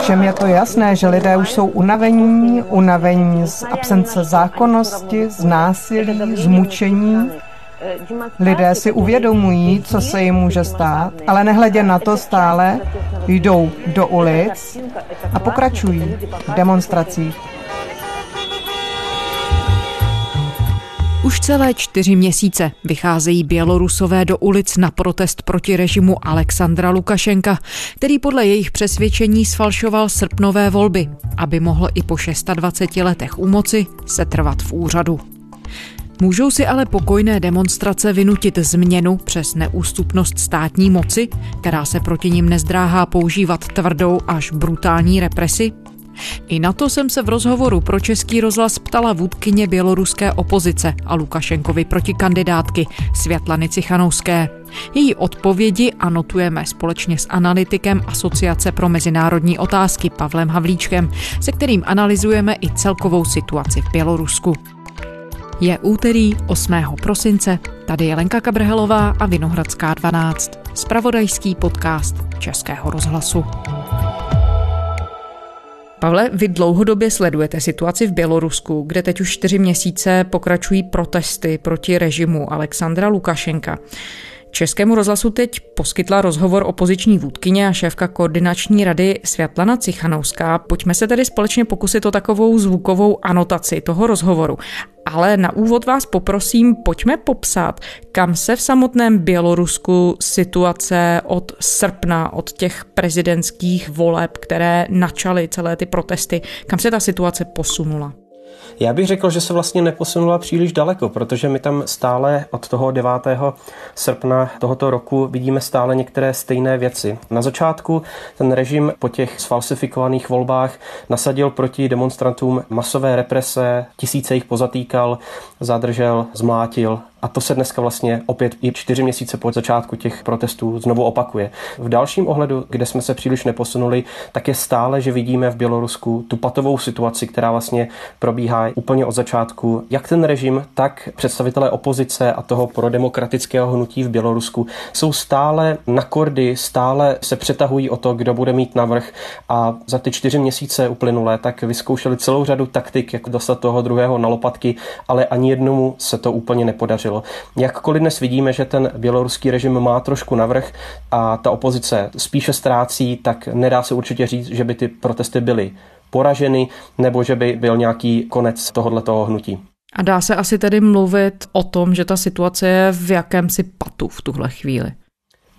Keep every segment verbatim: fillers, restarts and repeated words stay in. Všem je to jasné, že lidé už jsou unavení, unavení z absence zákonnosti, z násilí, z mučení. Lidé si uvědomují, co se jim může stát, ale nehledě na to stále jdou do ulic a pokračují v demonstracích. Už celé čtyři měsíce vycházejí Bělorusové do ulic na protest proti režimu Aleksandra Lukašenka, který podle jejich přesvědčení sfalšoval srpnové volby, aby mohl i po dvaceti šesti letech u moci setrvat v úřadu. Můžou si ale pokojné demonstrace vynutit změnu přes neústupnost státní moci, která se proti nim nezdráhá používat tvrdou až brutální represi? I na to jsem se v rozhovoru pro Český rozhlas ptala vůdkyně běloruské opozice a Lukašenkovi protikandidátky Svetlany Cichanouské. Její odpovědi anotujeme společně s analytikem Asociace pro mezinárodní otázky Pavlem Havlíčkem, se kterým analyzujeme i celkovou situaci v Bělorusku. Je úterý osmého prosince, tady je Lenka Kabrhelová a Vinohradská dvanáct, zpravodajský podcast Českého rozhlasu. Pavle, vy dlouhodobě sledujete situaci v Bělorusku, kde teď už čtyři měsíce pokračují protesty proti režimu Alexandra Lukašenka. Českému rozhlasu teď poskytla rozhovor opoziční vůdkyně a šéfka koordinační rady Svetlana Cichanouská. Pojďme se tedy společně pokusit o takovou zvukovou anotaci toho rozhovoru. Ale na úvod vás poprosím, pojďme popsat, kam se v samotném Bělorusku situace od srpna, od těch prezidentských voleb, které načaly celé ty protesty, kam se ta situace posunula? Já bych řekl, že se vlastně neposunula příliš daleko, protože my tam stále od toho devátého srpna tohoto roku vidíme stále některé stejné věci. Na začátku ten režim po těch sfalsifikovaných volbách nasadil proti demonstrantům masové represe, tisíce jich pozatýkal, zadržel, zmlátil. A to se dneska vlastně opět i čtyři měsíce po začátku těch protestů znovu opakuje. V dalším ohledu, kde jsme se příliš neposunuli, tak je stále, že vidíme v Bělorusku tu patovou situaci, která vlastně probíhá úplně od začátku. Jak ten režim, tak představitelé opozice a toho prodemokratického hnutí v Bělorusku jsou stále na kordy, stále se přetahují o to, kdo bude mít navrch. A za ty čtyři měsíce uplynulé tak vyzkoušeli celou řadu taktik, jak dostat toho druhého na lopatky, ale ani jednomu se to úplně nepodařilo. Jakkoliv dnes vidíme, že ten běloruský režim má trošku navrch a ta opozice spíše ztrácí, tak nedá se určitě říct, že by ty protesty byly poraženy nebo že by byl nějaký konec tohoto hnutí. A dá se asi tedy mluvit o tom, že ta situace je v jakémsi patu v tuhle chvíli.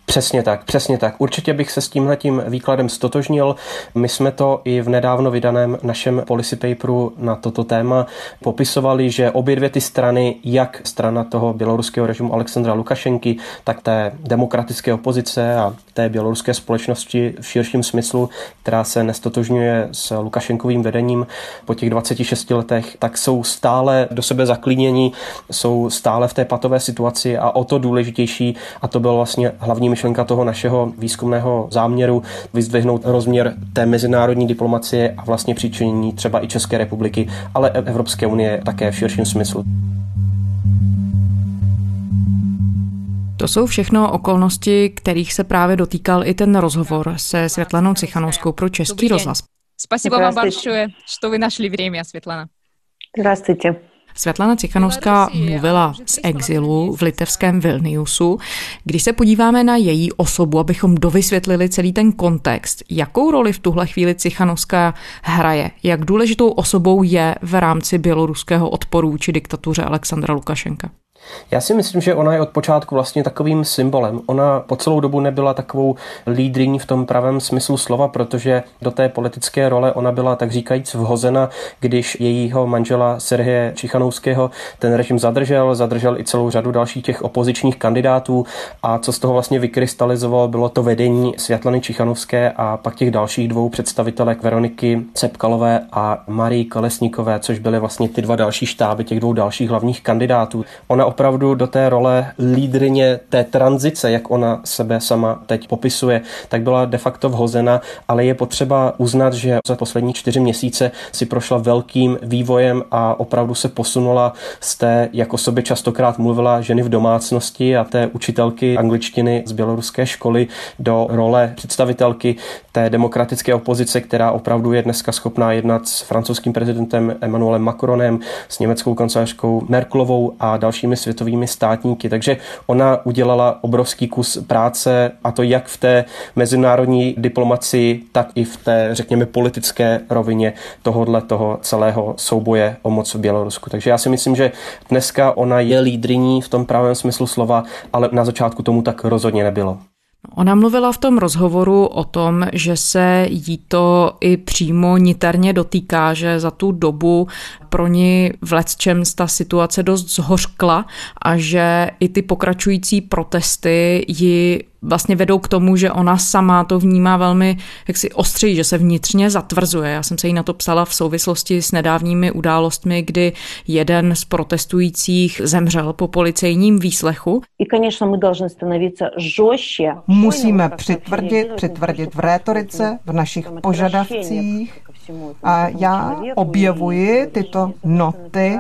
Přesně tak, přesně tak. Určitě bych se s tímhletím výkladem stotožnil. My jsme to i v nedávno vydaném našem policy paperu na toto téma popisovali, že obě dvě ty strany, jak strana toho běloruského režimu Alexandra Lukašenky, tak té demokratické opozice a té běloruské společnosti v širším smyslu, která se nestotožňuje s Lukašenkovým vedením po těch dvaceti šesti letech, tak jsou stále do sebe zaklíněni, jsou stále v té patové situaci a o to důležitější, a to byl vlastně hlavní myšlenka toho našeho výzkumného záměru, vyzdvihnout rozměr té mezinárodní diplomacie a vlastně přičinění třeba i České republiky, ale Evropské unie také v širším smyslu. To jsou všechno okolnosti, kterých se právě dotýkal i ten rozhovor se Světlanou Cichanouskou pro Český rozhlas. Спасибо vám большое, что вы нашли время, Светлана. Здравствуйте. Svetlana Cichanouska mluvila z exilu v litevském Vilniusu. Když se podíváme na její osobu, abychom dovysvětlili celý ten kontext, jakou roli v tuhle chvíli Cichanouska hraje, jak důležitou osobou je v rámci běloruského odporu či diktatuře Alexandra Lukašenka? Já si myslím, že ona je od počátku vlastně takovým symbolem. Ona po celou dobu nebyla takovou lídryní v tom pravém smyslu slova, protože do té politické role ona byla tak říkajíc vhozena, když jejího manžela Siarhieje Cichanouského ten režim zadržel, zadržel i celou řadu dalších těch opozičních kandidátů a co z toho vlastně vykrystalizovalo, bylo to vedení Světlany Cichanouské a pak těch dalších dvou představitelek Veroniky Cepkalové a Marii Kalesnikové, což byly vlastně ty dva další štáby těch dvou dalších hlavních kandidátů. Ona opravdu do té role lídryně té tranzice, jak ona sebe sama teď popisuje, tak byla de facto vhozena, ale je potřeba uznat, že za poslední čtyři měsíce si prošla velkým vývojem a opravdu se posunula z té, jak o sobě častokrát mluvila, ženy v domácnosti a té učitelky angličtiny z běloruské školy do role představitelky té demokratické opozice, která opravdu je dneska schopná jednat s francouzským prezidentem Emmanuelem Macronem, s německou kancelářkou Merkelovou a dalšími světovými státníky. Takže ona udělala obrovský kus práce, a to jak v té mezinárodní diplomacii, tak i v té, řekněme, politické rovině tohodle toho celého souboje o moc v Bělorusku. Takže já si myslím, že dneska ona je lídryní v tom pravém smyslu slova, ale na začátku tomu tak rozhodně nebylo. Ona mluvila v tom rozhovoru o tom, že se jí to i přímo niterně dotýká, že za tu dobu pro ní v lecčems ta situace dost zhořkla a že i ty pokračující protesty ji vlastně vedou k tomu, že ona sama to vnímá velmi jaksi ostřeji, že se vnitřně zatvrzuje. Já jsem se jí na to psala v souvislosti s nedávnými událostmi, kdy jeden z protestujících zemřel po policejním výslechu. Musíme přitvrdit, přitvrdit v rétorice, v našich požadavcích. A já objevuji tyto noty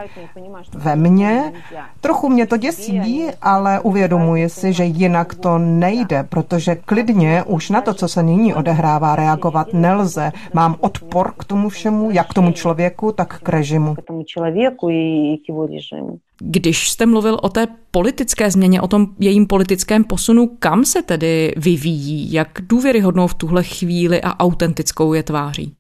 ve mně. Trochu mě to děsí, ale uvědomuji si, že jinak to nejde, protože klidně už na to, co se nyní odehrává, reagovat nelze. Mám odpor k tomu všemu, jak k tomu člověku, tak k režimu. Když jste mluvil o té politické změně, o tom jejím politickém posunu, kam se tedy vyvíjí, jak důvěryhodnou v tuhle chvíli a autentickou je tváří?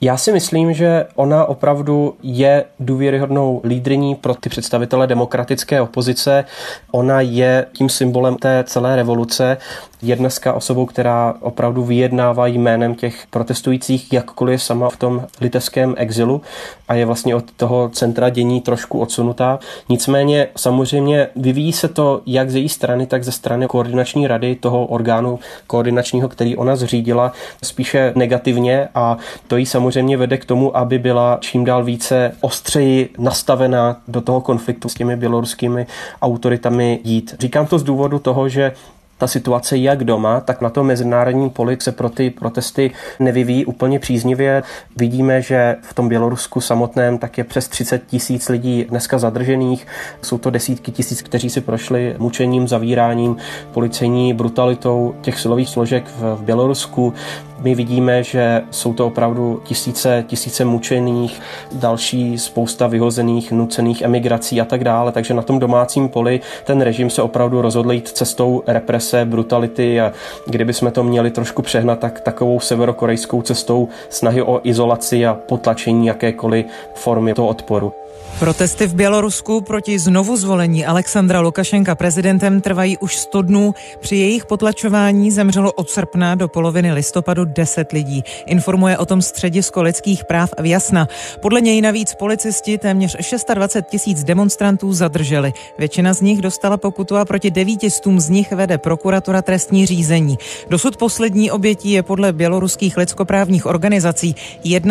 Já si myslím, že ona opravdu je důvěryhodnou lídryní pro ty představitele demokratické opozice. Ona je tím symbolem té celé revoluce. Je dneska osobou, která opravdu vyjednává jménem těch protestujících, jakkoliv je sama v tom litevském exilu a je vlastně od toho centra dění trošku odsunutá. Nicméně samozřejmě vyvíjí se to jak ze její strany, tak ze strany koordinační rady, toho orgánu koordinačního, který ona zřídila, spíše negativně, a to jí samozřejmě vede k tomu, aby byla čím dál více ostřeji nastavená do toho konfliktu s těmi běloruskými autoritami jít. Říkám to z důvodu toho, že ta situace jak doma, tak na tom mezinárodním poli se pro ty protesty nevyvíjí úplně příznivě. Vidíme, že v tom Bělorusku samotném tak je přes třicet tisíc lidí dneska zadržených. Jsou to desítky tisíc, kteří si prošli mučením, zavíráním, policejní brutalitou těch silových složek v Bělorusku. My vidíme, že jsou to opravdu tisíce, tisíce mučených, další spousta vyhozených, nucených emigrací a tak dále. Takže na tom domácím poli ten režim se opravdu rozhodl jít cestou represe, brutality, a kdybychom to měli trošku přehnat, tak takovou severokorejskou cestou snahy o izolaci a potlačení jakékoliv formy toho odporu. Protesty v Bělorusku proti znovuzvolení Aleksandra Lukašenka prezidentem trvají už sto dnů. Při jejich potlačování zemřelo od srpna do poloviny listopadu deset lidí. Informuje o tom Středisko lidských práv v Jasna. Podle něj navíc policisti téměř dvacet šest tisíc demonstrantů zadrželi. Většina z nich dostala pokutu a proti devíti stům z nich vede prokuratura trestní řízení. Dosud poslední obětí je podle běloruských lidskoprávních organizací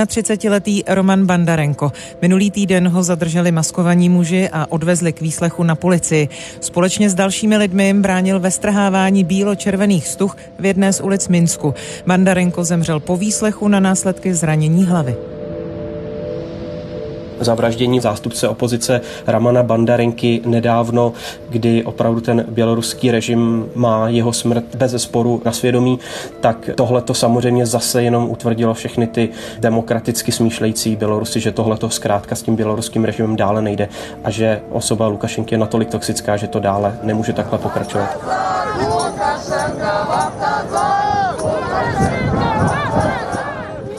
třicetiletý Roman Bandarenko. Minulý týden ho zadrželi maskovaní muži a odvezli k výslechu na policii. Společně s dalšími lidmi jim bránil ve strhávání bílo-červených stuh v jedné z ulic Minsku. Bandarenko zemřel po výslechu na následky zranění hlavy. Zavraždění zástupce opozice Romana Bandarenky nedávno, kdy opravdu ten běloruský režim má jeho smrt bezesporu na svědomí, tak tohle to samozřejmě zase jenom utvrdilo všechny ty demokraticky smýšlející Bělorusy, že tohle to zkrátka s tím běloruským režimem dále nejde a že osoba Lukašenky je natolik toxická, že to dále nemůže takhle pokračovat.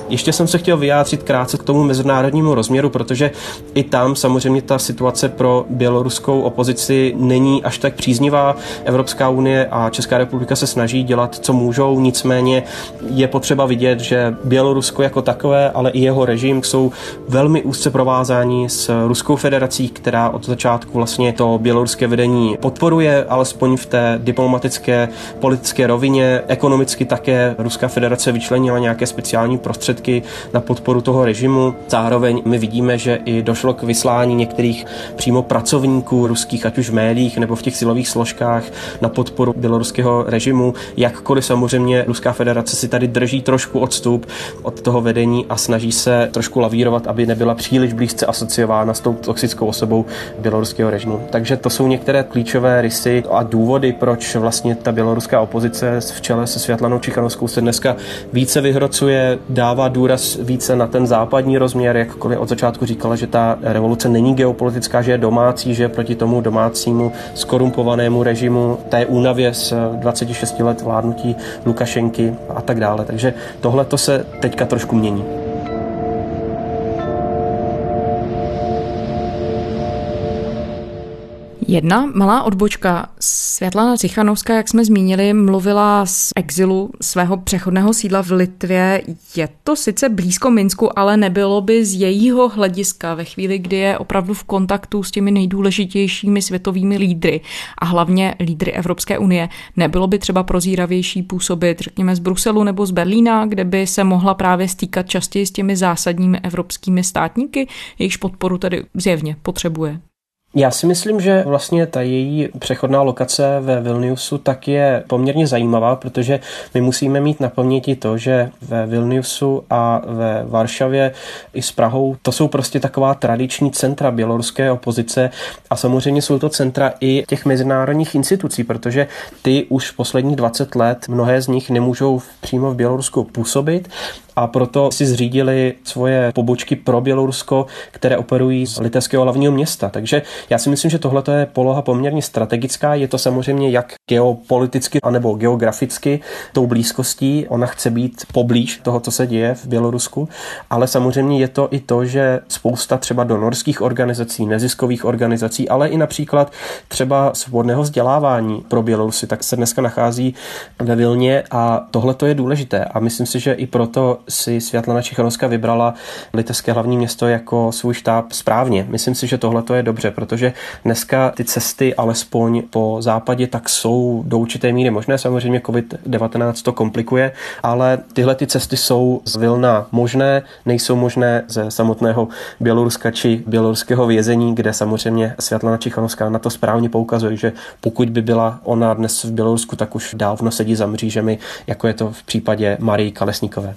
Ještě jsem se chtěl vyjádřit krátce k tomu mezinárodnímu rozměru, protože i tam samozřejmě ta situace pro běloruskou opozici není až tak příznivá. Evropská unie a Česká republika se snaží dělat, co můžou, nicméně je potřeba vidět, že Bělorusko jako takové, ale i jeho režim jsou velmi úzce provázáni s Ruskou federací, která od začátku vlastně to běloruské vedení podporuje, alespoň v té diplomatické, politické rovině. Ekonomicky také Ruská federace vyčlenila nějaké speciální prostředky prostředky na podporu toho režimu. Zároveň my vidíme, že i došlo k vyslání některých přímo pracovníků ruských, ať už v médiích nebo v těch silových složkách, na podporu běloruského režimu. Jakkoliv samozřejmě Ruská federace si tady drží trošku odstup od toho vedení a snaží se trošku lavírovat, aby nebyla příliš blízce asociována s tou toxickou osobou běloruského režimu. Takže to jsou některé klíčové rysy a důvody, proč vlastně ta běloruská opozice v čele se Světlanou Cichanouskou se dneska více vyhrocuje, dává důraz více na ten západní rozměr, jakkoliv od začátku říkala, že ta revoluce není geopolitická, že je domácí, že je proti tomu domácímu skorumpovanému režimu, té únavě z dvacet šest let vládnutí Lukašenky a tak dále. Takže tohle to se teďka trošku mění. Jedna malá odbočka. Světlana Cichanouská, jak jsme zmínili, mluvila z exilu svého přechodného sídla v Litvě. Je to sice blízko Minsku, ale nebylo by z jejího hlediska ve chvíli, kdy je opravdu v kontaktu s těmi nejdůležitějšími světovými lídry a hlavně lídry Evropské unie, nebylo by třeba prozíravější působit, řekněme, z Bruselu nebo z Berlína, kde by se mohla právě stýkat častěji s těmi zásadními evropskými státníky, jejichž podporu tedy zjevně potřebuje? Já si myslím, že vlastně ta její přechodná lokace ve Vilniusu tak je poměrně zajímavá, protože my musíme mít na paměti to, že ve Vilniusu a ve Varšavě i s Prahou, to jsou prostě taková tradiční centra běloruské opozice a samozřejmě jsou to centra i těch mezinárodních institucí, protože ty už posledních dvacet let mnohé z nich nemůžou přímo v Bělorusku působit. A proto si zřídili svoje pobočky pro Bělorusko, které operují z litevského hlavního města. Takže já si myslím, že tohle je poloha poměrně strategická. Je to samozřejmě jak geopoliticky anebo geograficky tou blízkostí. Ona chce být poblíž toho, co se děje v Bělorusku. Ale samozřejmě je to i to, že spousta třeba donorských organizací, neziskových organizací, ale i například třeba svobodného vzdělávání pro Bělorusy, tak se dneska nachází ve Vilně a tohle je důležité. A myslím si, že i proto si Světlana Cichanouská vybrala litevské hlavní město jako svůj štáb správně. Myslím si, že tohle je dobře, protože dneska ty cesty alespoň po západě tak jsou do určité míry možné. Samozřejmě covid devatenáct to komplikuje, ale tyhle ty cesty jsou z Vilna možné, nejsou možné ze samotného Běloruska či běloruského vězení, kde samozřejmě Světlana Cichanouská na to správně poukazuje, že pokud by byla ona dnes v Bělorusku, tak už dávno sedí za mřížemi, jako je to v případě Marie Kalesnikové.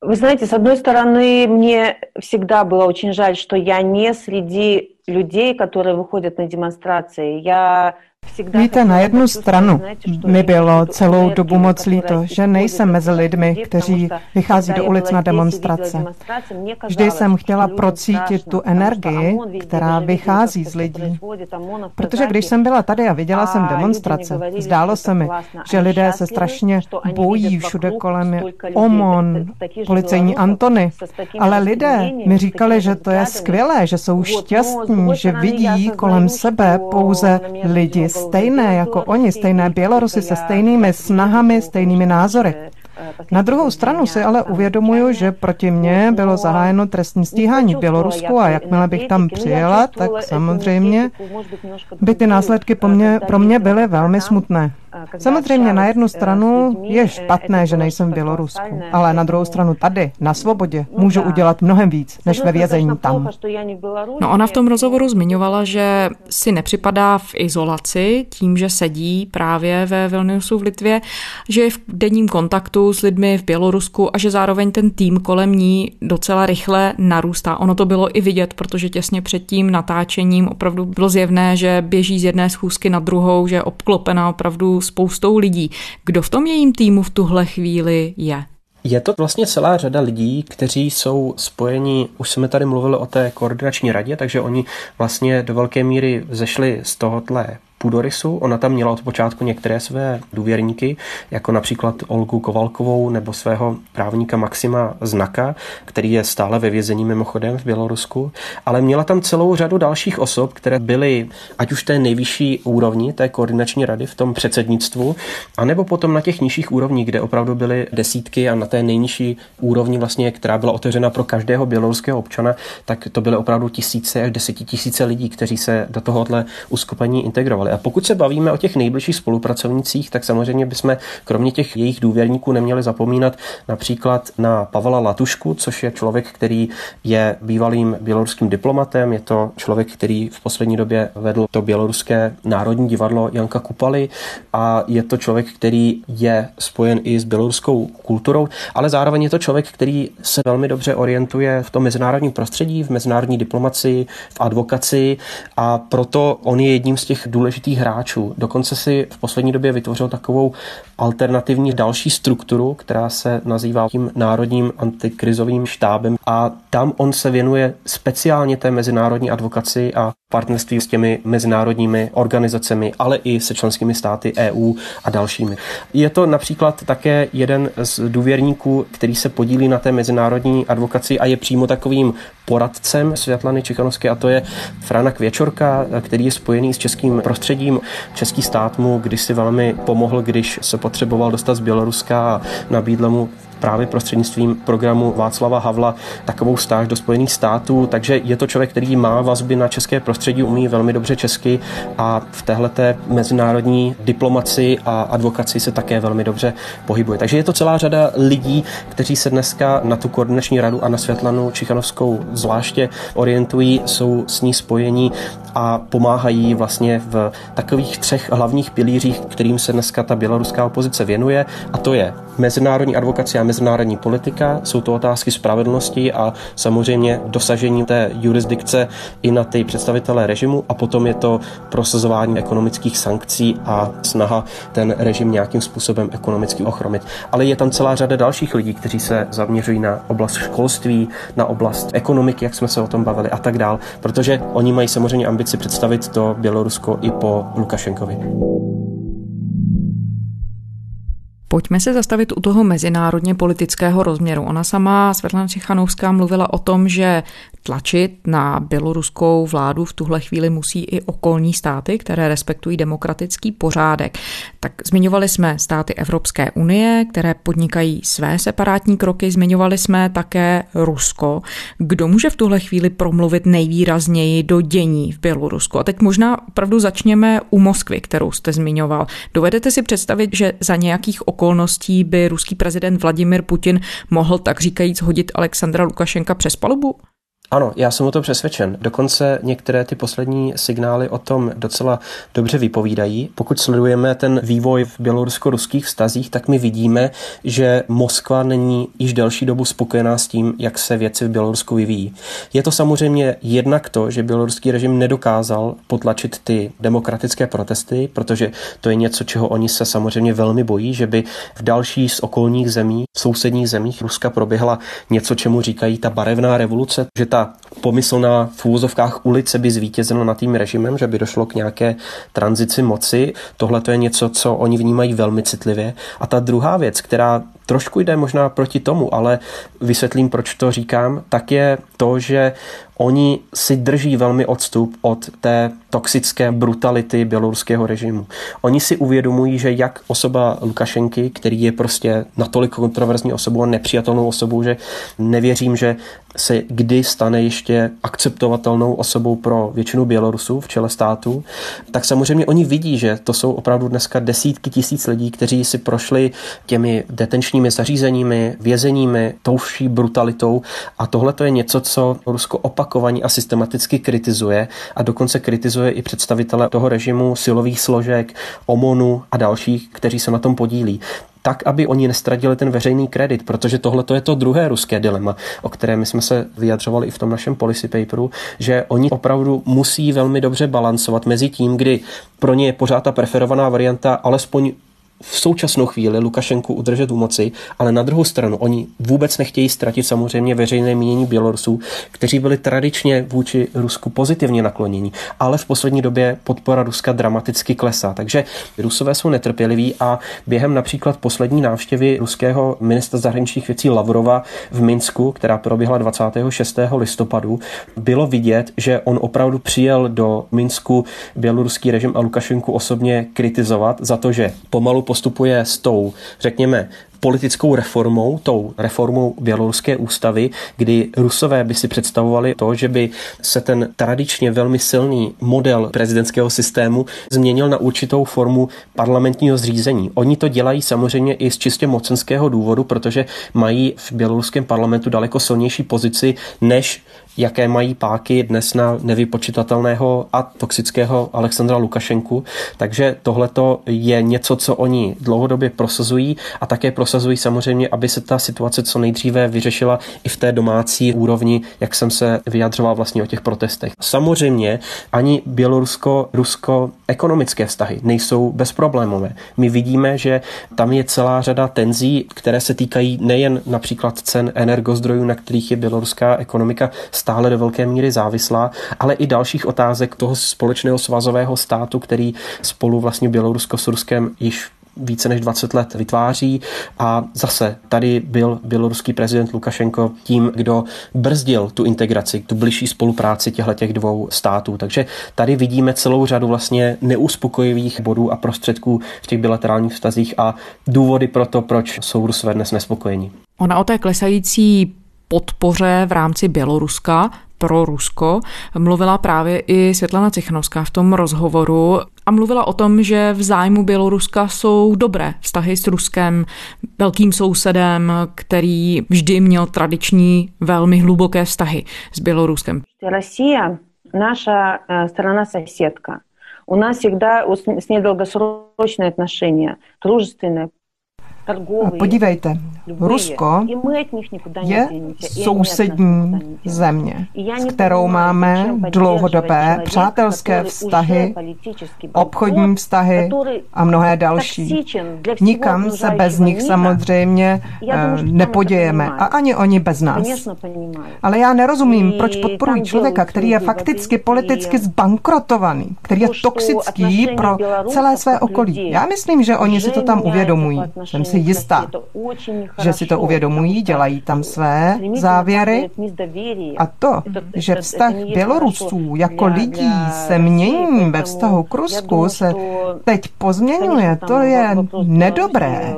Вы знаете, с одной стороны, мне всегда было очень жаль, что я не среди людей, которые vychodí na demonstrace. Já vždycky... Víte, na jednu stranu mi bylo celou dobu moc líto, že nejsem mezi lidmi, kteří vychází do ulic na demonstrace. Vždy jsem chtěla procítit tu energii, která vychází z lidí. Protože když jsem byla tady a viděla jsem demonstrace, zdálo se mi, že lidé se strašně bojí všude kolem OMON, policejní Antony, ale lidé mi říkali, že to je skvělé, že jsou šťastní, že vidí kolem sebe pouze lidi stejné jako oni, stejné Bělorusy se stejnými snahami, stejnými názory. Na druhou stranu si ale uvědomuju, že proti mně bylo zahájeno trestní stíhání v Bělorusku a jakmile bych tam přijela, tak samozřejmě by ty následky po mě, pro mě byly velmi smutné. Samozřejmě na jednu stranu je špatné, že nejsem v Bělorusku, ale na druhou stranu tady, na svobodě, můžu udělat mnohem víc, než ve vězení tam. No ona v tom rozhovoru zmiňovala, že si nepřipadá v izolaci tím, že sedí právě ve Vilniusu v Litvě, že je v denním kontaktu s lidmi v Bělorusku a že zároveň ten tým kolem ní docela rychle narůstá. Ono to bylo i vidět, protože těsně před tím natáčením opravdu bylo zjevné, že běží z jedné schůzky na druhou, že je obklopená opravdu spoustou lidí. Kdo v tom jejím týmu v tuhle chvíli je? Je to vlastně celá řada lidí, kteří jsou spojeni, už jsme tady mluvili o té koordinační radě, takže oni vlastně do velké míry vzešli z tohohle půdorysu. Ona tam měla od počátku některé své důvěrníky, jako například Olgu Kovalkovou nebo svého právníka Maxima Znaka, který je stále ve vězení mimochodem v Bělorusku, ale měla tam celou řadu dalších osob, které byly ať už té nejvyšší úrovni té koordinační rady v tom předsednictvu, anebo potom na těch nižších úrovních, kde opravdu byly desítky a na té nejnižší úrovni vlastně, která byla otevřena pro každého běloruského občana, tak to byly opravdu tisíce až desetitisíce lidí, kteří se do tohohle uskupení integrovali. A pokud se bavíme o těch nejbližších spolupracovnicích, tak samozřejmě bychom kromě těch jejich důvěrníků neměli zapomínat například na Pavla Latušku, což je člověk, který je bývalým běloruským diplomatem, je to člověk, který v poslední době vedl to běloruské národní divadlo Janka Kupaly a je to člověk, který je spojen i s běloruskou kulturou, ale zároveň je to člověk, který se velmi dobře orientuje v tom mezinárodním prostředí, v mezinárodní diplomacii, v advokaci a proto on je jedním z těch důležitých hráčů. Dokonce si v poslední době vytvořil takovou alternativní další strukturu, která se nazývá tím Národním antikrizovým štábem a tam on se věnuje speciálně té mezinárodní advokaci a partnerství s těmi mezinárodními organizacemi, ale i se členskými státy E U a dalšími. Je to například také jeden z důvěrníků, který se podílí na té mezinárodní advokaci a je přímo takovým poradcem Svetlany Cichanouské a to je Franak Věčorka, který je spojený s českým prostředím. Český stát mu kdysi velmi pomohl, když se potřeboval dostat z Běloruska a nabídl mu právě prostřednictvím programu Václava Havla takovou stáž do Spojených států, takže je to člověk, který má vazby na české prostředí, umí velmi dobře česky a v téhleté mezinárodní diplomaci a advokaci se také velmi dobře pohybuje. Takže je to celá řada lidí, kteří se dneska na tu koordinační radu a na Svetlanu Cichanouskou zvláště orientují, jsou s ní spojení a pomáhají vlastně v takových třech hlavních pilířích, kterým se dneska ta běloruská opozice věnuje, a to je mezinárodní advokace a mezinárodní politika, jsou to otázky spravedlnosti a samozřejmě dosažení té jurisdikce i na ty představitelé režimu a potom je to prosazování ekonomických sankcí a snaha ten režim nějakým způsobem ekonomicky ochromit. Ale je tam celá řada dalších lidí, kteří se zaměřují na oblast školství, na oblast ekonomiky, jak jsme se o tom bavili a tak dál, protože oni mají samozřejmě ambici představit to Bělorusko i po Lukašenkovi. Pojďme se zastavit u toho mezinárodně politického rozměru. Ona sama, Svetlana Cichanouská, mluvila o tom, že tlačit na běloruskou vládu v tuhle chvíli musí i okolní státy, které respektují demokratický pořádek. Tak zmiňovali jsme státy Evropské unie, které podnikají své separátní kroky, zmiňovali jsme také Rusko. Kdo může v tuhle chvíli promluvit nejvýrazněji do dění v Bělorusku? A teď možná opravdu začněme u Moskvy, kterou jste zmiňoval. Dovedete si představit, že za nějakých okolností by ruský prezident Vladimir Putin mohl tak říkajíc hodit Aleksandra Lukašenka přes palubu? Ano, já jsem o to přesvědčen. Dokonce některé ty poslední signály o tom docela dobře vypovídají. Pokud sledujeme ten vývoj v bělorusko-ruských vztazích, tak my vidíme, že Moskva není již delší dobu spokojená s tím, jak se věci v Bělorusku vyvíjí. Je to samozřejmě jednak to, že běloruský režim nedokázal potlačit ty demokratické protesty, protože to je něco, čeho oni se samozřejmě velmi bojí, že by v další z okolních zemí, v sousedních zemích Ruska proběhla něco, čemu říkají ta barevná revoluce, že ta Ta pomyslná v úvozovkách ulice by zvítězila nad tím režimem, že by došlo k nějaké tranzici moci. Tohle to je něco, co oni vnímají velmi citlivě. A ta druhá věc, která trošku jde možná proti tomu, ale vysvětlím, proč to říkám, tak je to, že oni si drží velmi odstup od té toxické brutality běloruského režimu. Oni si uvědomují, že jak osoba Lukašenky, který je prostě natolik kontroverzní osobou a nepřijatelnou osobou, že nevěřím, že se kdy stane ještě akceptovatelnou osobou pro většinu Bělorusů v čele státu, tak samozřejmě oni vidí, že to jsou opravdu dneska desítky tisíc lidí, kteří si prošli těmi detenčními zařízeními, vězeními, tou vší brutalitou a tohle to je něco, co Rusko opakovaně a systematicky kritizuje a dokonce kritizuje i představitele toho režimu, silových složek, OMONu a dalších, kteří se na tom podílí. Tak, aby oni nestradili ten veřejný kredit, protože tohle je to druhé ruské dilema, o kterém jsme se vyjadřovali i v tom našem policy paperu, že oni opravdu musí velmi dobře balancovat mezi tím, kdy pro ně je pořád ta preferovaná varianta alespoň v současnou chvíli Lukašenku udržet u moci, ale na druhou stranu oni vůbec nechtějí ztratit samozřejmě veřejné mínění Bělorusů, kteří byli tradičně vůči Rusku pozitivně naklonění, ale v poslední době podpora Ruska dramaticky klesá. Takže Rusové jsou netrpěliví a během například poslední návštěvy ruského ministra zahraničních věcí Lavrova v Minsku, která proběhla dvacátého šestého listopadu, bylo vidět, že on opravdu přijel do Minsku běloruský režim a Lukašenku osobně kritizovat za to, že pomalu postupuje s tou, řekněme, politickou reformou, tou reformou běloruské ústavy, kdy Rusové by si představovali to, že by se ten tradičně velmi silný model prezidentského systému změnil na určitou formu parlamentního zřízení. Oni to dělají samozřejmě i z čistě mocenského důvodu, protože mají v běloruském parlamentu daleko silnější pozici, než jaké mají páky dnes na nevypočitatelného a toxického Aleksandra Lukašenku. Takže tohleto je něco, co oni dlouhodobě prosazují a také prosazují samozřejmě, aby se ta situace co nejdříve vyřešila i v té domácí úrovni, jak jsem se vyjadřoval vlastně o těch protestech. Samozřejmě ani bělorusko-rusko ekonomické vztahy nejsou bezproblémové. My vidíme, že tam je celá řada tenzí, které se týkají nejen například cen energozdrojů, na kterých je běloruská ekonomika stále do velké míry závislá, ale i dalších otázek toho společného svazového státu, který spolu vlastně Bělorusko s Ruskem již více než dvacet let vytváří. A zase tady byl běloruský prezident Lukašenko tím, kdo brzdil tu integraci, tu bližší spolupráci těchto dvou států. Takže tady vidíme celou řadu vlastně neuspokojivých bodů a prostředků v těch bilaterálních vztazích a důvody pro to, proč jsou Rusové dnes nespokojení. Ona o té klesající podpoře v rámci Běloruska pro Rusko mluvila právě i Svetlana Cichanouská v tom rozhovoru a mluvila o tom, že v zájmu Běloruska jsou dobré vztahy s Ruskem, velkým sousedem, který vždy měl tradiční velmi hluboké vztahy s Běloruskem. Rusija, naša strana sousedka. U nás vždycky s ní dlouhodobé отношения, дружественné. Podívejte, Rusko je sousední země, s kterou máme dlouhodobé přátelské vztahy, obchodní vztahy a mnohé další. Nikam se bez nich samozřejmě nepodějeme a ani oni bez nás. Ale já nerozumím, proč podporují člověka, který je fakticky politicky zbankrotovaný, který je toxický pro celé své okolí. Já myslím, že oni si to tam uvědomují. Jsem si jistá, že si to uvědomují, dělají tam své závěry a to, že vztah Bělorusů jako lidí se mění ve vztahu k Rusku, se teď pozměňuje, to je nedobré.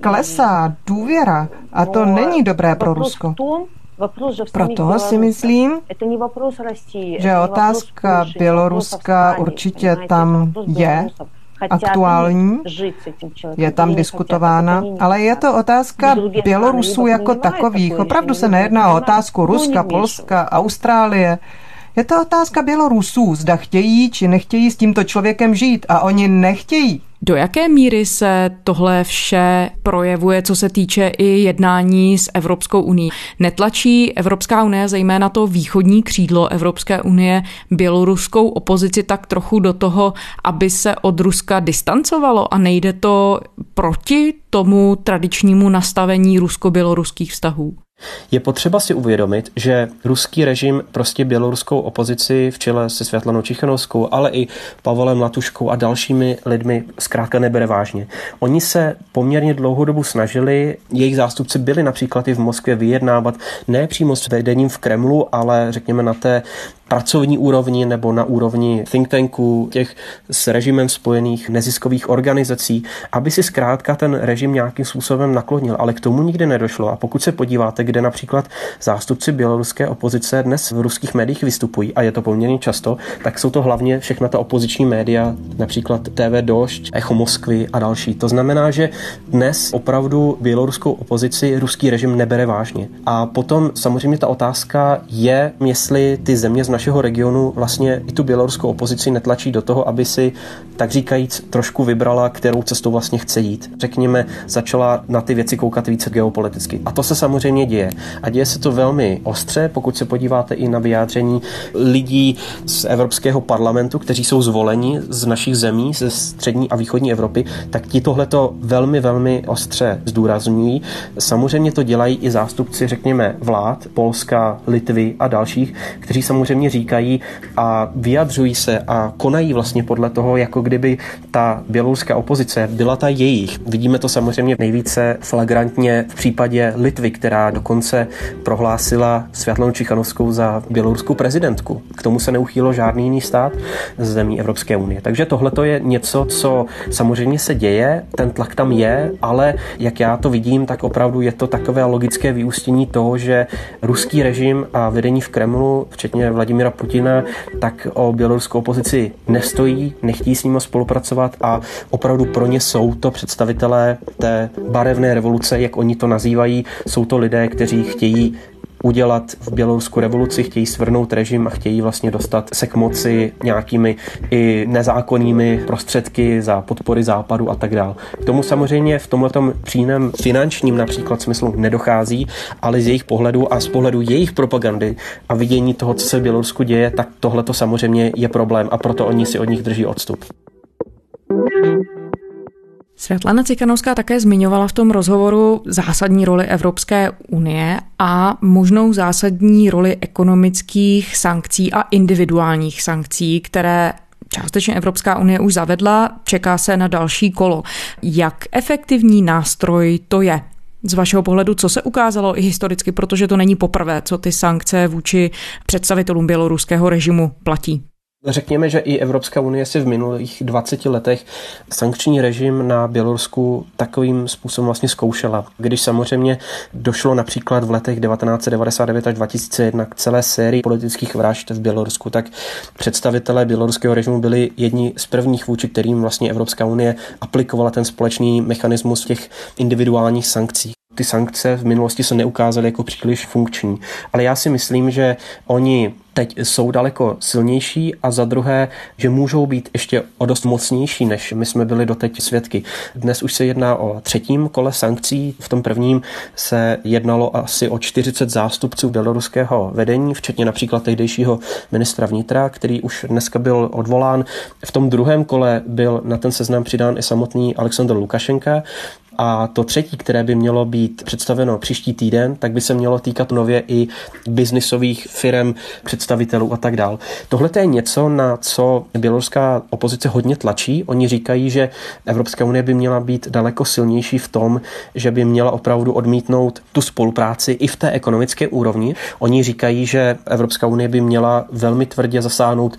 Klesá důvěra a to není dobré pro Rusko. Proto si myslím, že otázka Běloruska určitě tam je aktuální, je tam diskutována, ale je to otázka Bělorusů jako takových. Opravdu se nejedná o otázku Ruska, Polska, Austrálie. Je to otázka Bělorusů, zda chtějí či nechtějí s tímto člověkem žít a oni nechtějí. Do jaké míry se tohle vše projevuje, co se týče i jednání s Evropskou unií? Netlačí Evropská unie, zejména to východní křídlo Evropské unie, běloruskou opozici tak trochu do toho, aby se od Ruska distancovalo a nejde to proti tomu tradičnímu nastavení rusko-běloruských vztahů? Je potřeba si uvědomit, že ruský režim prostě běloruskou opozici v čele se Světlanou Cichanouskou, ale i Pavelem Latuškou a dalšími lidmi zkrátka nebere vážně. Oni se poměrně dlouhou dobu snažili, jejich zástupci byli například i v Moskvě vyjednávat ne přímo s vedením v Kremlu, ale řekněme na té pracovní úrovni nebo na úrovni think tanků, těch s režimem spojených neziskových organizací, aby si zkrátka ten režim nějakým způsobem naklonil, ale k tomu nikdy nedošlo. A pokud se podíváte, kde například zástupci běloruské opozice dnes v ruských médiích vystupují, a je to poměrně často, tak jsou to hlavně všechna ta opoziční média, například T V Došť, Echo Moskvy a další. To znamená, že dnes opravdu běloruskou opozici ruský režim nebere vážně. A potom samozřejmě ta otázka je, jestli ty země našeho regionu vlastně i tu běloruskou opozici netlačí do toho, aby si tak říkajíc trošku vybrala, kterou cestou vlastně chce jít. Řekněme, začala na ty věci koukat více geopoliticky. A to se samozřejmě děje. A děje se to velmi ostře, pokud se podíváte i na vyjádření lidí z Evropského parlamentu, kteří jsou zvoleni z našich zemí, ze střední a východní Evropy, tak ti tohleto velmi, velmi ostře zdůrazňují. Samozřejmě to dělají i zástupci, řekněme, vlád Polska, Litvy a dalších, kteří samozřejmě oni říkají a vyjadřují se a konají vlastně podle toho, jako kdyby ta běloruská opozice byla ta jejich. Vidíme to samozřejmě nejvíce flagrantně v případě Litvy, která dokonce prohlásila Světlanu Cichanouskou za běloruskou prezidentku. K tomu se neuchýlilo žádný jiný stát z zemí Evropské unie. Takže tohle to je něco, co samozřejmě se děje, ten tlak tam je, ale jak já to vidím, tak opravdu je to takové logické vyústění toho, že ruský režim a vedení v Kremlu, včetně Vladimira Putina, tak o běloruskou opozici nestojí, nechtí s ním spolupracovat a opravdu pro ně jsou to představitelé té barevné revoluce, jak oni to nazývají, jsou to lidé, kteří chtějí udělat v Bělorusku revoluci, chtějí svrhnout režim a chtějí vlastně dostat se k moci nějakými i nezákonnými prostředky za podpory Západu a tak dál. K tomu samozřejmě v tomhletom příjemném finančním například smyslu nedochází, ale z jejich pohledu a z pohledu jejich propagandy a vidění toho, co se v Bělorusku děje, tak tohleto samozřejmě je problém a proto oni si od nich drží odstup. Svetlana Cichanouská také zmiňovala v tom rozhovoru zásadní roli Evropské unie a možnou zásadní roli ekonomických sankcí a individuálních sankcí, které částečně Evropská unie už zavedla, čeká se na další kolo. Jak efektivní nástroj to je? Z vašeho pohledu, co se ukázalo i historicky, protože to není poprvé, co ty sankce vůči představitelům běloruského režimu platí? Řekněme, že i Evropská unie si v minulých dvaceti letech sankční režim na Bělorusku takovým způsobem vlastně zkoušela. Když samozřejmě došlo například v letech devatenáct devadesát devět až dva tisíce jedna k celé sérii politických vražd v Bělorusku, tak představitelé běloruského režimu byli jedni z prvních, vůči kterým vlastně Evropská unie aplikovala ten společný mechanismus těch individuálních sankcí. Ty sankce v minulosti se neukázaly jako příliš funkční, ale já si myslím, že oni teď jsou daleko silnější a za druhé, že můžou být ještě o dost mocnější, než my jsme byli doteď svědky. Dnes už se jedná o třetím kole sankcí. V tom prvním se jednalo asi o čtyřicet zástupců běloruského vedení, včetně například tehdejšího ministra vnitra, který už dneska byl odvolán. V tom druhém kole byl na ten seznam přidán i samotný Aleksandr Lukašenka. A to třetí, které by mělo být představeno příští týden, tak by se mělo týkat nově i biznisových firem, představitelů a tak dál. Tohle je něco, na co běloruská opozice hodně tlačí. Oni říkají, že Evropská unie by měla být daleko silnější v tom, že by měla opravdu odmítnout tu spolupráci i v té ekonomické úrovni. Oni říkají, že Evropská unie by měla velmi tvrdě zasáhnout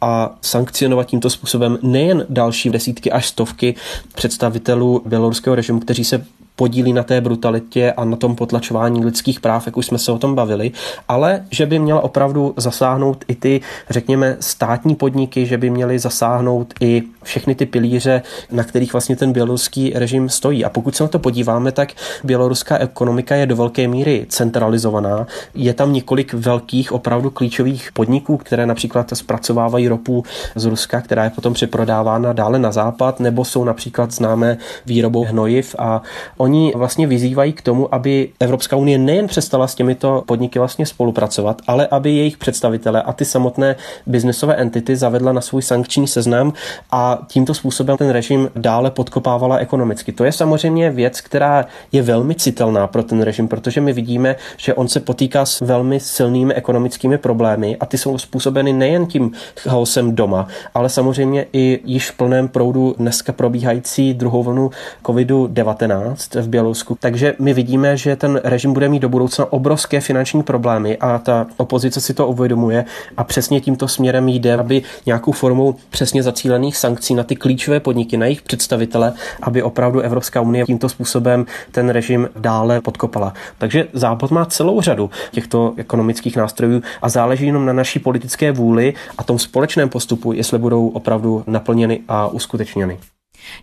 a sankcionovat tímto způsobem nejen další desítky až stovky představitelů běloruského režimu, kteří se podílí na té brutalitě a na tom potlačování lidských práv, jak už jsme se o tom bavili, ale že by měla opravdu zasáhnout i ty, řekněme, státní podniky, že by měly zasáhnout i všechny ty pilíře, na kterých vlastně ten běloruský režim stojí. A pokud se na to podíváme, tak běloruská ekonomika je do velké míry centralizovaná. Je tam několik velkých, opravdu klíčových podniků, které například zpracovávají ropu z Ruska, která je potom přeprodávána dále na západ, nebo jsou například známé výrobou hnojiv a oni vlastně vyzývají k tomu, aby Evropská unie nejen přestala s těmito podniky vlastně spolupracovat, ale aby jejich představitelé a ty samotné biznesové entity zavedla na svůj sankční seznam a tímto způsobem ten režim dále podkopávala ekonomicky. To je samozřejmě věc, která je velmi citelná pro ten režim, protože my vidíme, že on se potýká s velmi silnými ekonomickými problémy a ty jsou způsobeny nejen tím chaosem doma, ale samozřejmě i již v plném proudu dneska probíhající druhou vlnu kovidu devatenáct v Bělorusku. Takže my vidíme, že ten režim bude mít do budoucna obrovské finanční problémy a ta opozice si to uvědomuje a přesně tímto směrem jde, aby nějakou formou přesně zacílených sankcí na ty klíčové podniky, na jejich představitele, aby opravdu Evropská unie tímto způsobem ten režim dále podkopala. Takže Západ má celou řadu těchto ekonomických nástrojů a záleží jenom na naší politické vůli a tom společném postupu, jestli budou opravdu naplněny a uskutečněny.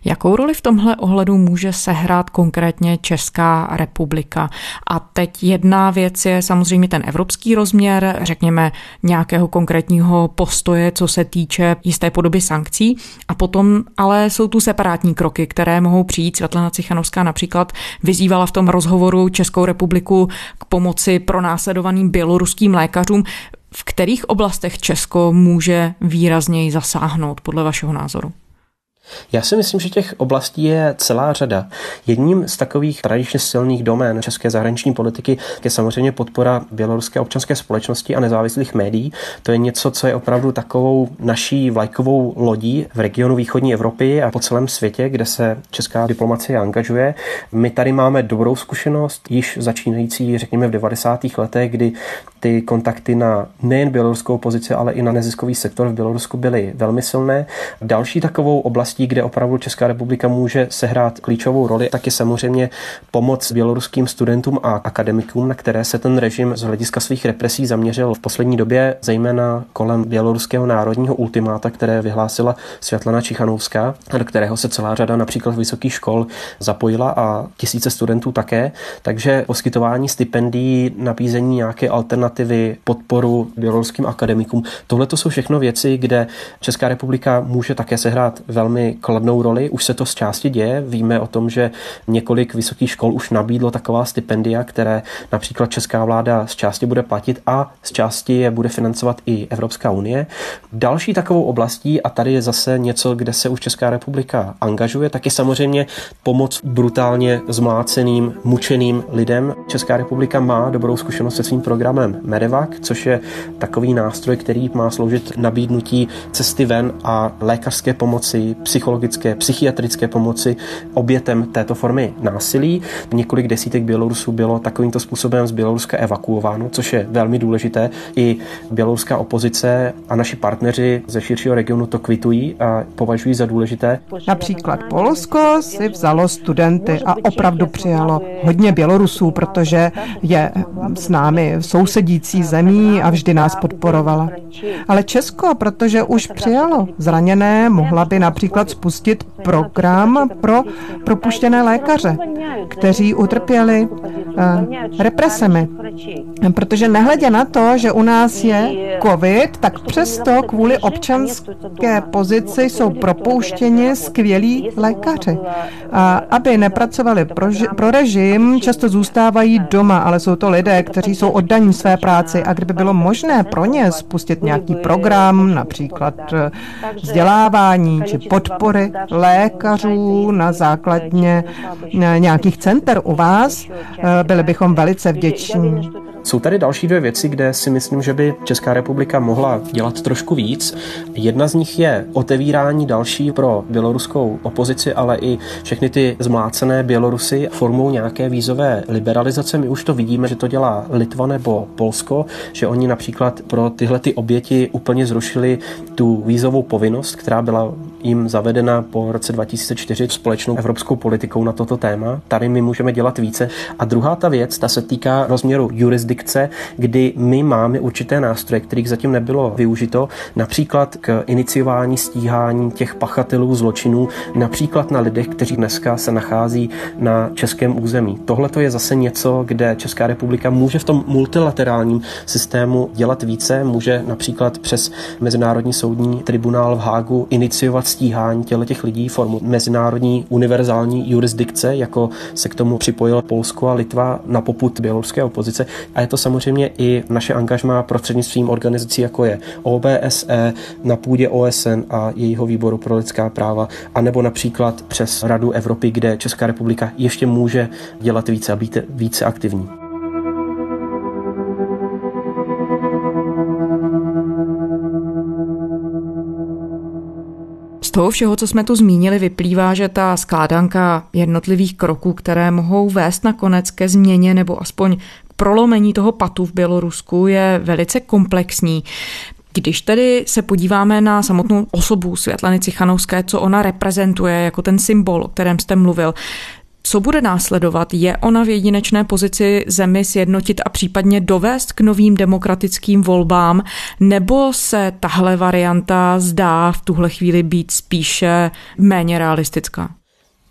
Jakou roli v tomhle ohledu může sehrát konkrétně Česká republika? A teď jedna věc je samozřejmě ten evropský rozměr, řekněme nějakého konkrétního postoje, co se týče jisté podoby sankcí. A potom ale jsou tu separátní kroky, které mohou přijít. Svetlana Cichanouská například vyzývala v tom rozhovoru Českou republiku k pomoci pronásledovaným běloruským lékařům. V kterých oblastech Česko může výrazněji zasáhnout podle vašeho názoru? Já si myslím, že těch oblastí je celá řada. Jedním z takových tradičně silných domén české zahraniční politiky je samozřejmě podpora běloruské občanské společnosti a nezávislých médií. To je něco, co je opravdu takovou naší vlajkovou lodí v regionu východní Evropy a po celém světě, kde se česká diplomacie angažuje. My tady máme dobrou zkušenost, již začínající, řekněme, v devadesátých letech, kdy ty kontakty na nejen běloruskou opozici, ale i na neziskový sektor v Bělorusku byly velmi silné. Další takovou oblastí, kde opravdu Česká republika může sehrát klíčovou roli, tak je samozřejmě pomoc běloruským studentům a akademikům, na které se ten režim z hlediska svých represí zaměřil v poslední době, zejména kolem běloruského národního ultimáta, které vyhlásila Svetlana Cichanouská, do kterého se celá řada například vysokých škol zapojila a tisíce studentů také. Takže poskytování stipendií, nabízení nějaké alternativy, podporu běloruským akademikům, tohle to jsou všechno věci, kde Česká republika může také sehrát velmi kladnou roli. Už se to z části děje. Víme o tom, že několik vysokých škol už nabídlo taková stipendia, které například česká vláda z části bude platit a z části je bude financovat i Evropská unie. Další takovou oblastí, a tady je zase něco, kde se už Česká republika angažuje, tak je samozřejmě pomoc brutálně zmláceným, mučeným lidem. Česká republika má dobrou zkušenost se svým programem Medevac, což je takový nástroj, který má sloužit nabídnutí cesty ven a lékařské pomoci, psychologické, psychiatrické pomoci obětem této formy násilí. Několik desítek Bělorusů bylo takovýmto způsobem z Běloruska evakuováno, což je velmi důležité. I běloruská opozice a naši partneři ze širšího regionu to kvitují a považují za důležité. Například Polsko si vzalo studenty a opravdu přijalo hodně Bělorusů, protože je s námi sousedící zemí a vždy nás podporovala. Ale Česko, protože už přijalo zraněné, mohla by například spustit program pro propuštěné lékaře, kteří utrpěli represemi. Protože nehledě na to, že u nás je covid, tak přesto kvůli občanské pozici jsou propouštěni skvělí lékaři. A aby nepracovali pro, pro režim, často zůstávají doma, ale jsou to lidé, kteří jsou oddaní své práci. A kdyby bylo možné pro ně spustit nějaký program, například vzdělávání či podpory lékařů na základně nějakých center u vás, byli bychom velice vděční. Jsou tady další dvě věci, kde si myslím, že by Česká republika mohla dělat trošku víc. Jedna z nich je otevírání další pro běloruskou opozici, ale i všechny ty zmlácené Bělorusy formou nějaké vízové liberalizace. My už to vidíme, že to dělá Litva nebo Polsko, že oni například pro tyhle ty oběti úplně zrušili tu vízovou povinnost, která byla jim zavedena po roce dva tisíce čtyři společnou evropskou politikou na toto téma. Tady my můžeme dělat více. A druhá ta věc, ta se týká rozměru jurisdikce, kdy my máme určité nástroje, kterých zatím nebylo využito, například k iniciování stíhání těch pachatelů zločinů, například na lidech, kteří dneska se nachází na českém území. Tohle to je zase něco, kde Česká republika může v tom multilaterálním systému dělat více, může například přes Mezinárodní soudní tribunál v Hágu iniciovat stíhání těch lidí formou mezinárodní univerzální jurisdikce, jako se k tomu připojilo Polsko a Litva na popud běloruské opozice. A je to samozřejmě i naše angažmá prostřednictvím organizací, jako je O B S E, na půdě O S N a jejího výboru pro lidská práva, anebo například přes Radu Evropy, kde Česká republika ještě může dělat více a být více aktivní. Z toho všeho, co jsme tu zmínili, vyplývá, že ta skládanka jednotlivých kroků, které mohou vést nakonec ke změně nebo aspoň k prolomení toho patu v Bělorusku, je velice komplexní. Když tedy se podíváme na samotnou osobu Světlany Cichanouské, co ona reprezentuje jako ten symbol, o kterém jste mluvil, co bude následovat? Je ona v jedinečné pozici zemi sjednotit a případně dovést k novým demokratickým volbám, nebo se tahle varianta zdá v tuhle chvíli být spíše méně realistická?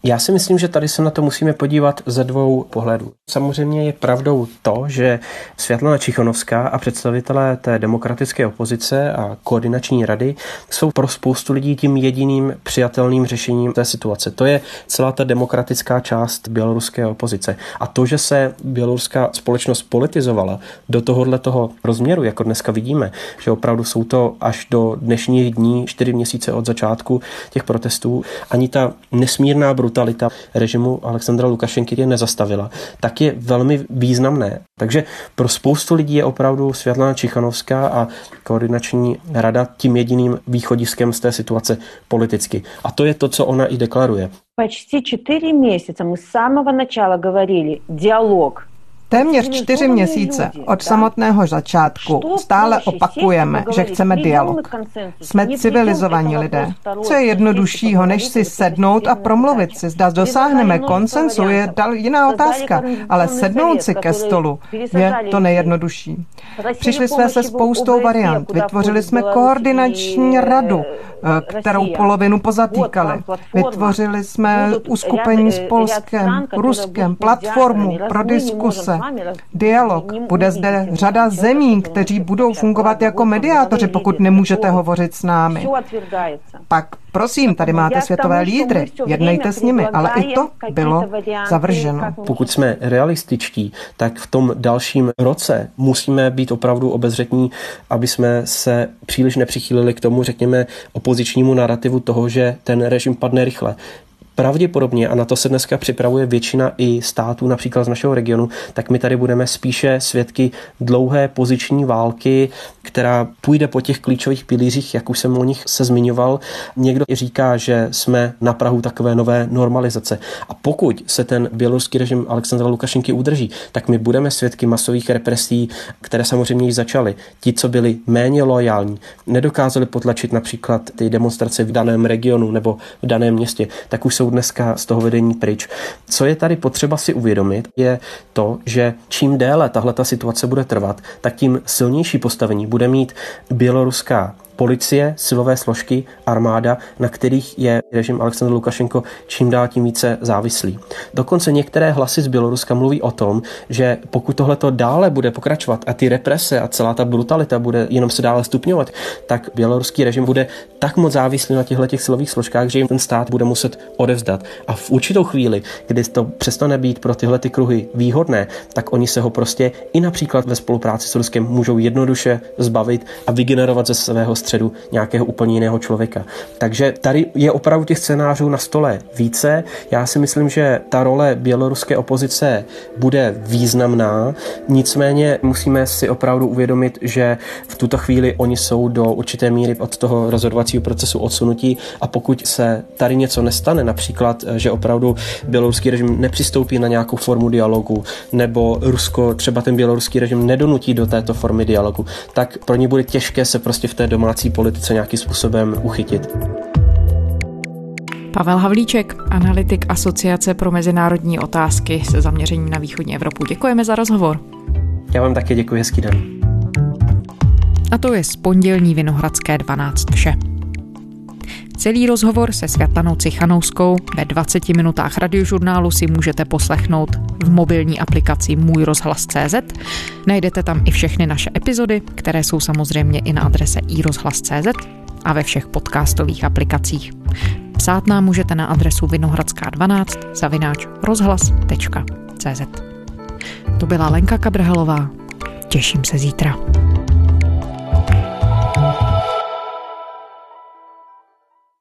Já si myslím, že tady se na to musíme podívat ze dvou pohledů. Samozřejmě je pravdou to, že Svetlana Cichanovská a představitelé té demokratické opozice a koordinační rady jsou pro spoustu lidí tím jediným přijatelným řešením té situace. To je celá ta demokratická část běloruské opozice. A to, že se běloruská společnost politizovala do tohohle toho rozměru, jako dneska vidíme, že opravdu jsou to až do dnešních dní, čtyři měsíce od začátku těch protestů, ani ta nesmírná brutálnost brutalita režimu Aleksandra Lukašenky je nezastavila, tak je velmi významné. Takže pro spoustu lidí je opravdu Svetlana Cichanovská a koordinační rada tím jediným východiskem z té situace politicky. A to je to, co ona i deklaruje. Почти čtyři měsíce my z samého začátku говорили dialog. Téměř čtyři měsíce od samotného začátku stále opakujeme, že chceme dialog. Jsme civilizovaní lidé. Co je jednoduššího, než si sednout a promluvit si? Zda dosáhneme konsenzu, je dal jiná otázka, ale sednout si ke stolu je to nejjednodušší. Přišli jsme se spoustou variant. Vytvořili jsme koordinační radu, kterou polovinu pozatýkali. Vytvořili jsme uskupení s Polskem, Ruskem, platformu pro diskuse. Dialog. Bude zde řada zemí, kteří budou fungovat jako mediátoři, pokud nemůžete hovořit s námi. Tak prosím, tady máte světové lídry, jednejte s nimi, ale i to bylo zavrženo. Pokud jsme realističtí, tak v tom dalším roce musíme být opravdu obezřetní, aby jsme se příliš nepřichýlili k tomu, řekněme, opozičnímu narrativu toho, že ten režim padne rychle. Pravděpodobně, a na to se dneska připravuje většina i států, například z našeho regionu, tak my tady budeme spíše svědky dlouhé poziční války, která půjde po těch klíčových pilířích, jak už jsem o nich se zmiňoval. Někdo říká, že jsme na prahu takové nové normalizace. A pokud se ten běloruský režim Alexandra Lukašenky udrží, tak my budeme svědky masových represí, které samozřejmě již začaly. Ti, co byli méně loajální, nedokázali potlačit například ty demonstrace v daném regionu nebo v daném městě, tak už jsou dneska z toho vedení pryč. Co je tady potřeba si uvědomit, je to, že čím déle tahleta situace bude trvat, tak tím silnější postavení bude mít běloruská policie, silové složky, armáda, na kterých je režim Alexandra Lukašenko čím dál tím více závislý. Dokonce některé hlasy z Běloruska mluví o tom, že pokud tohleto dále bude pokračovat a ty represe a celá ta brutalita bude jenom se dále stupňovat, tak běloruský režim bude tak moc závislý na těchto těch silových složkách, že jim ten stát bude muset odevzdat. A v určitou chvíli, kdy to přestane být pro tyhle ty kruhy výhodné, tak oni se ho prostě i například ve spolupráci s Ruskem můžou jednoduše zbavit a vygenerovat ze svého středu nějakého úplně jiného člověka. Takže tady je opravdu těch scénářů na stole více. Já si myslím, že ta role běloruské opozice bude významná, nicméně musíme si opravdu uvědomit, že v tuto chvíli oni jsou do určité míry od toho rozhodovacího procesu odsunutí a pokud se tady něco nestane, například, že opravdu běloruský režim nepřistoupí na nějakou formu dialogu, nebo Rusko třeba ten běloruský režim nedonutí do této formy dialogu, tak pro ně bude těžké se prostě v té domácí politice nějakým způsobem uchytit. Pavel Havlíček, analytik Asociace pro mezinárodní otázky se zaměřením na východní Evropu. Děkujeme za rozhovor. Já vám také děkuji, hezký den. A to je z pondělní Vinohradské dvanáct vše. Celý rozhovor se Světlanou Cichanouskou ve dvaceti minutách radiožurnálu si můžete poslechnout v mobilní aplikaci Můj rozhlas tečka cé zet. Najdete tam i všechny naše epizody, které jsou samozřejmě i na adrese i rozhlas tečka cé zet a ve všech podcastových aplikacích. Psát nám můžete na adresu vinohradská dvanáct zavináč rozhlas tečka cé zet. To byla Lenka Kabrhalová. Těším se zítra.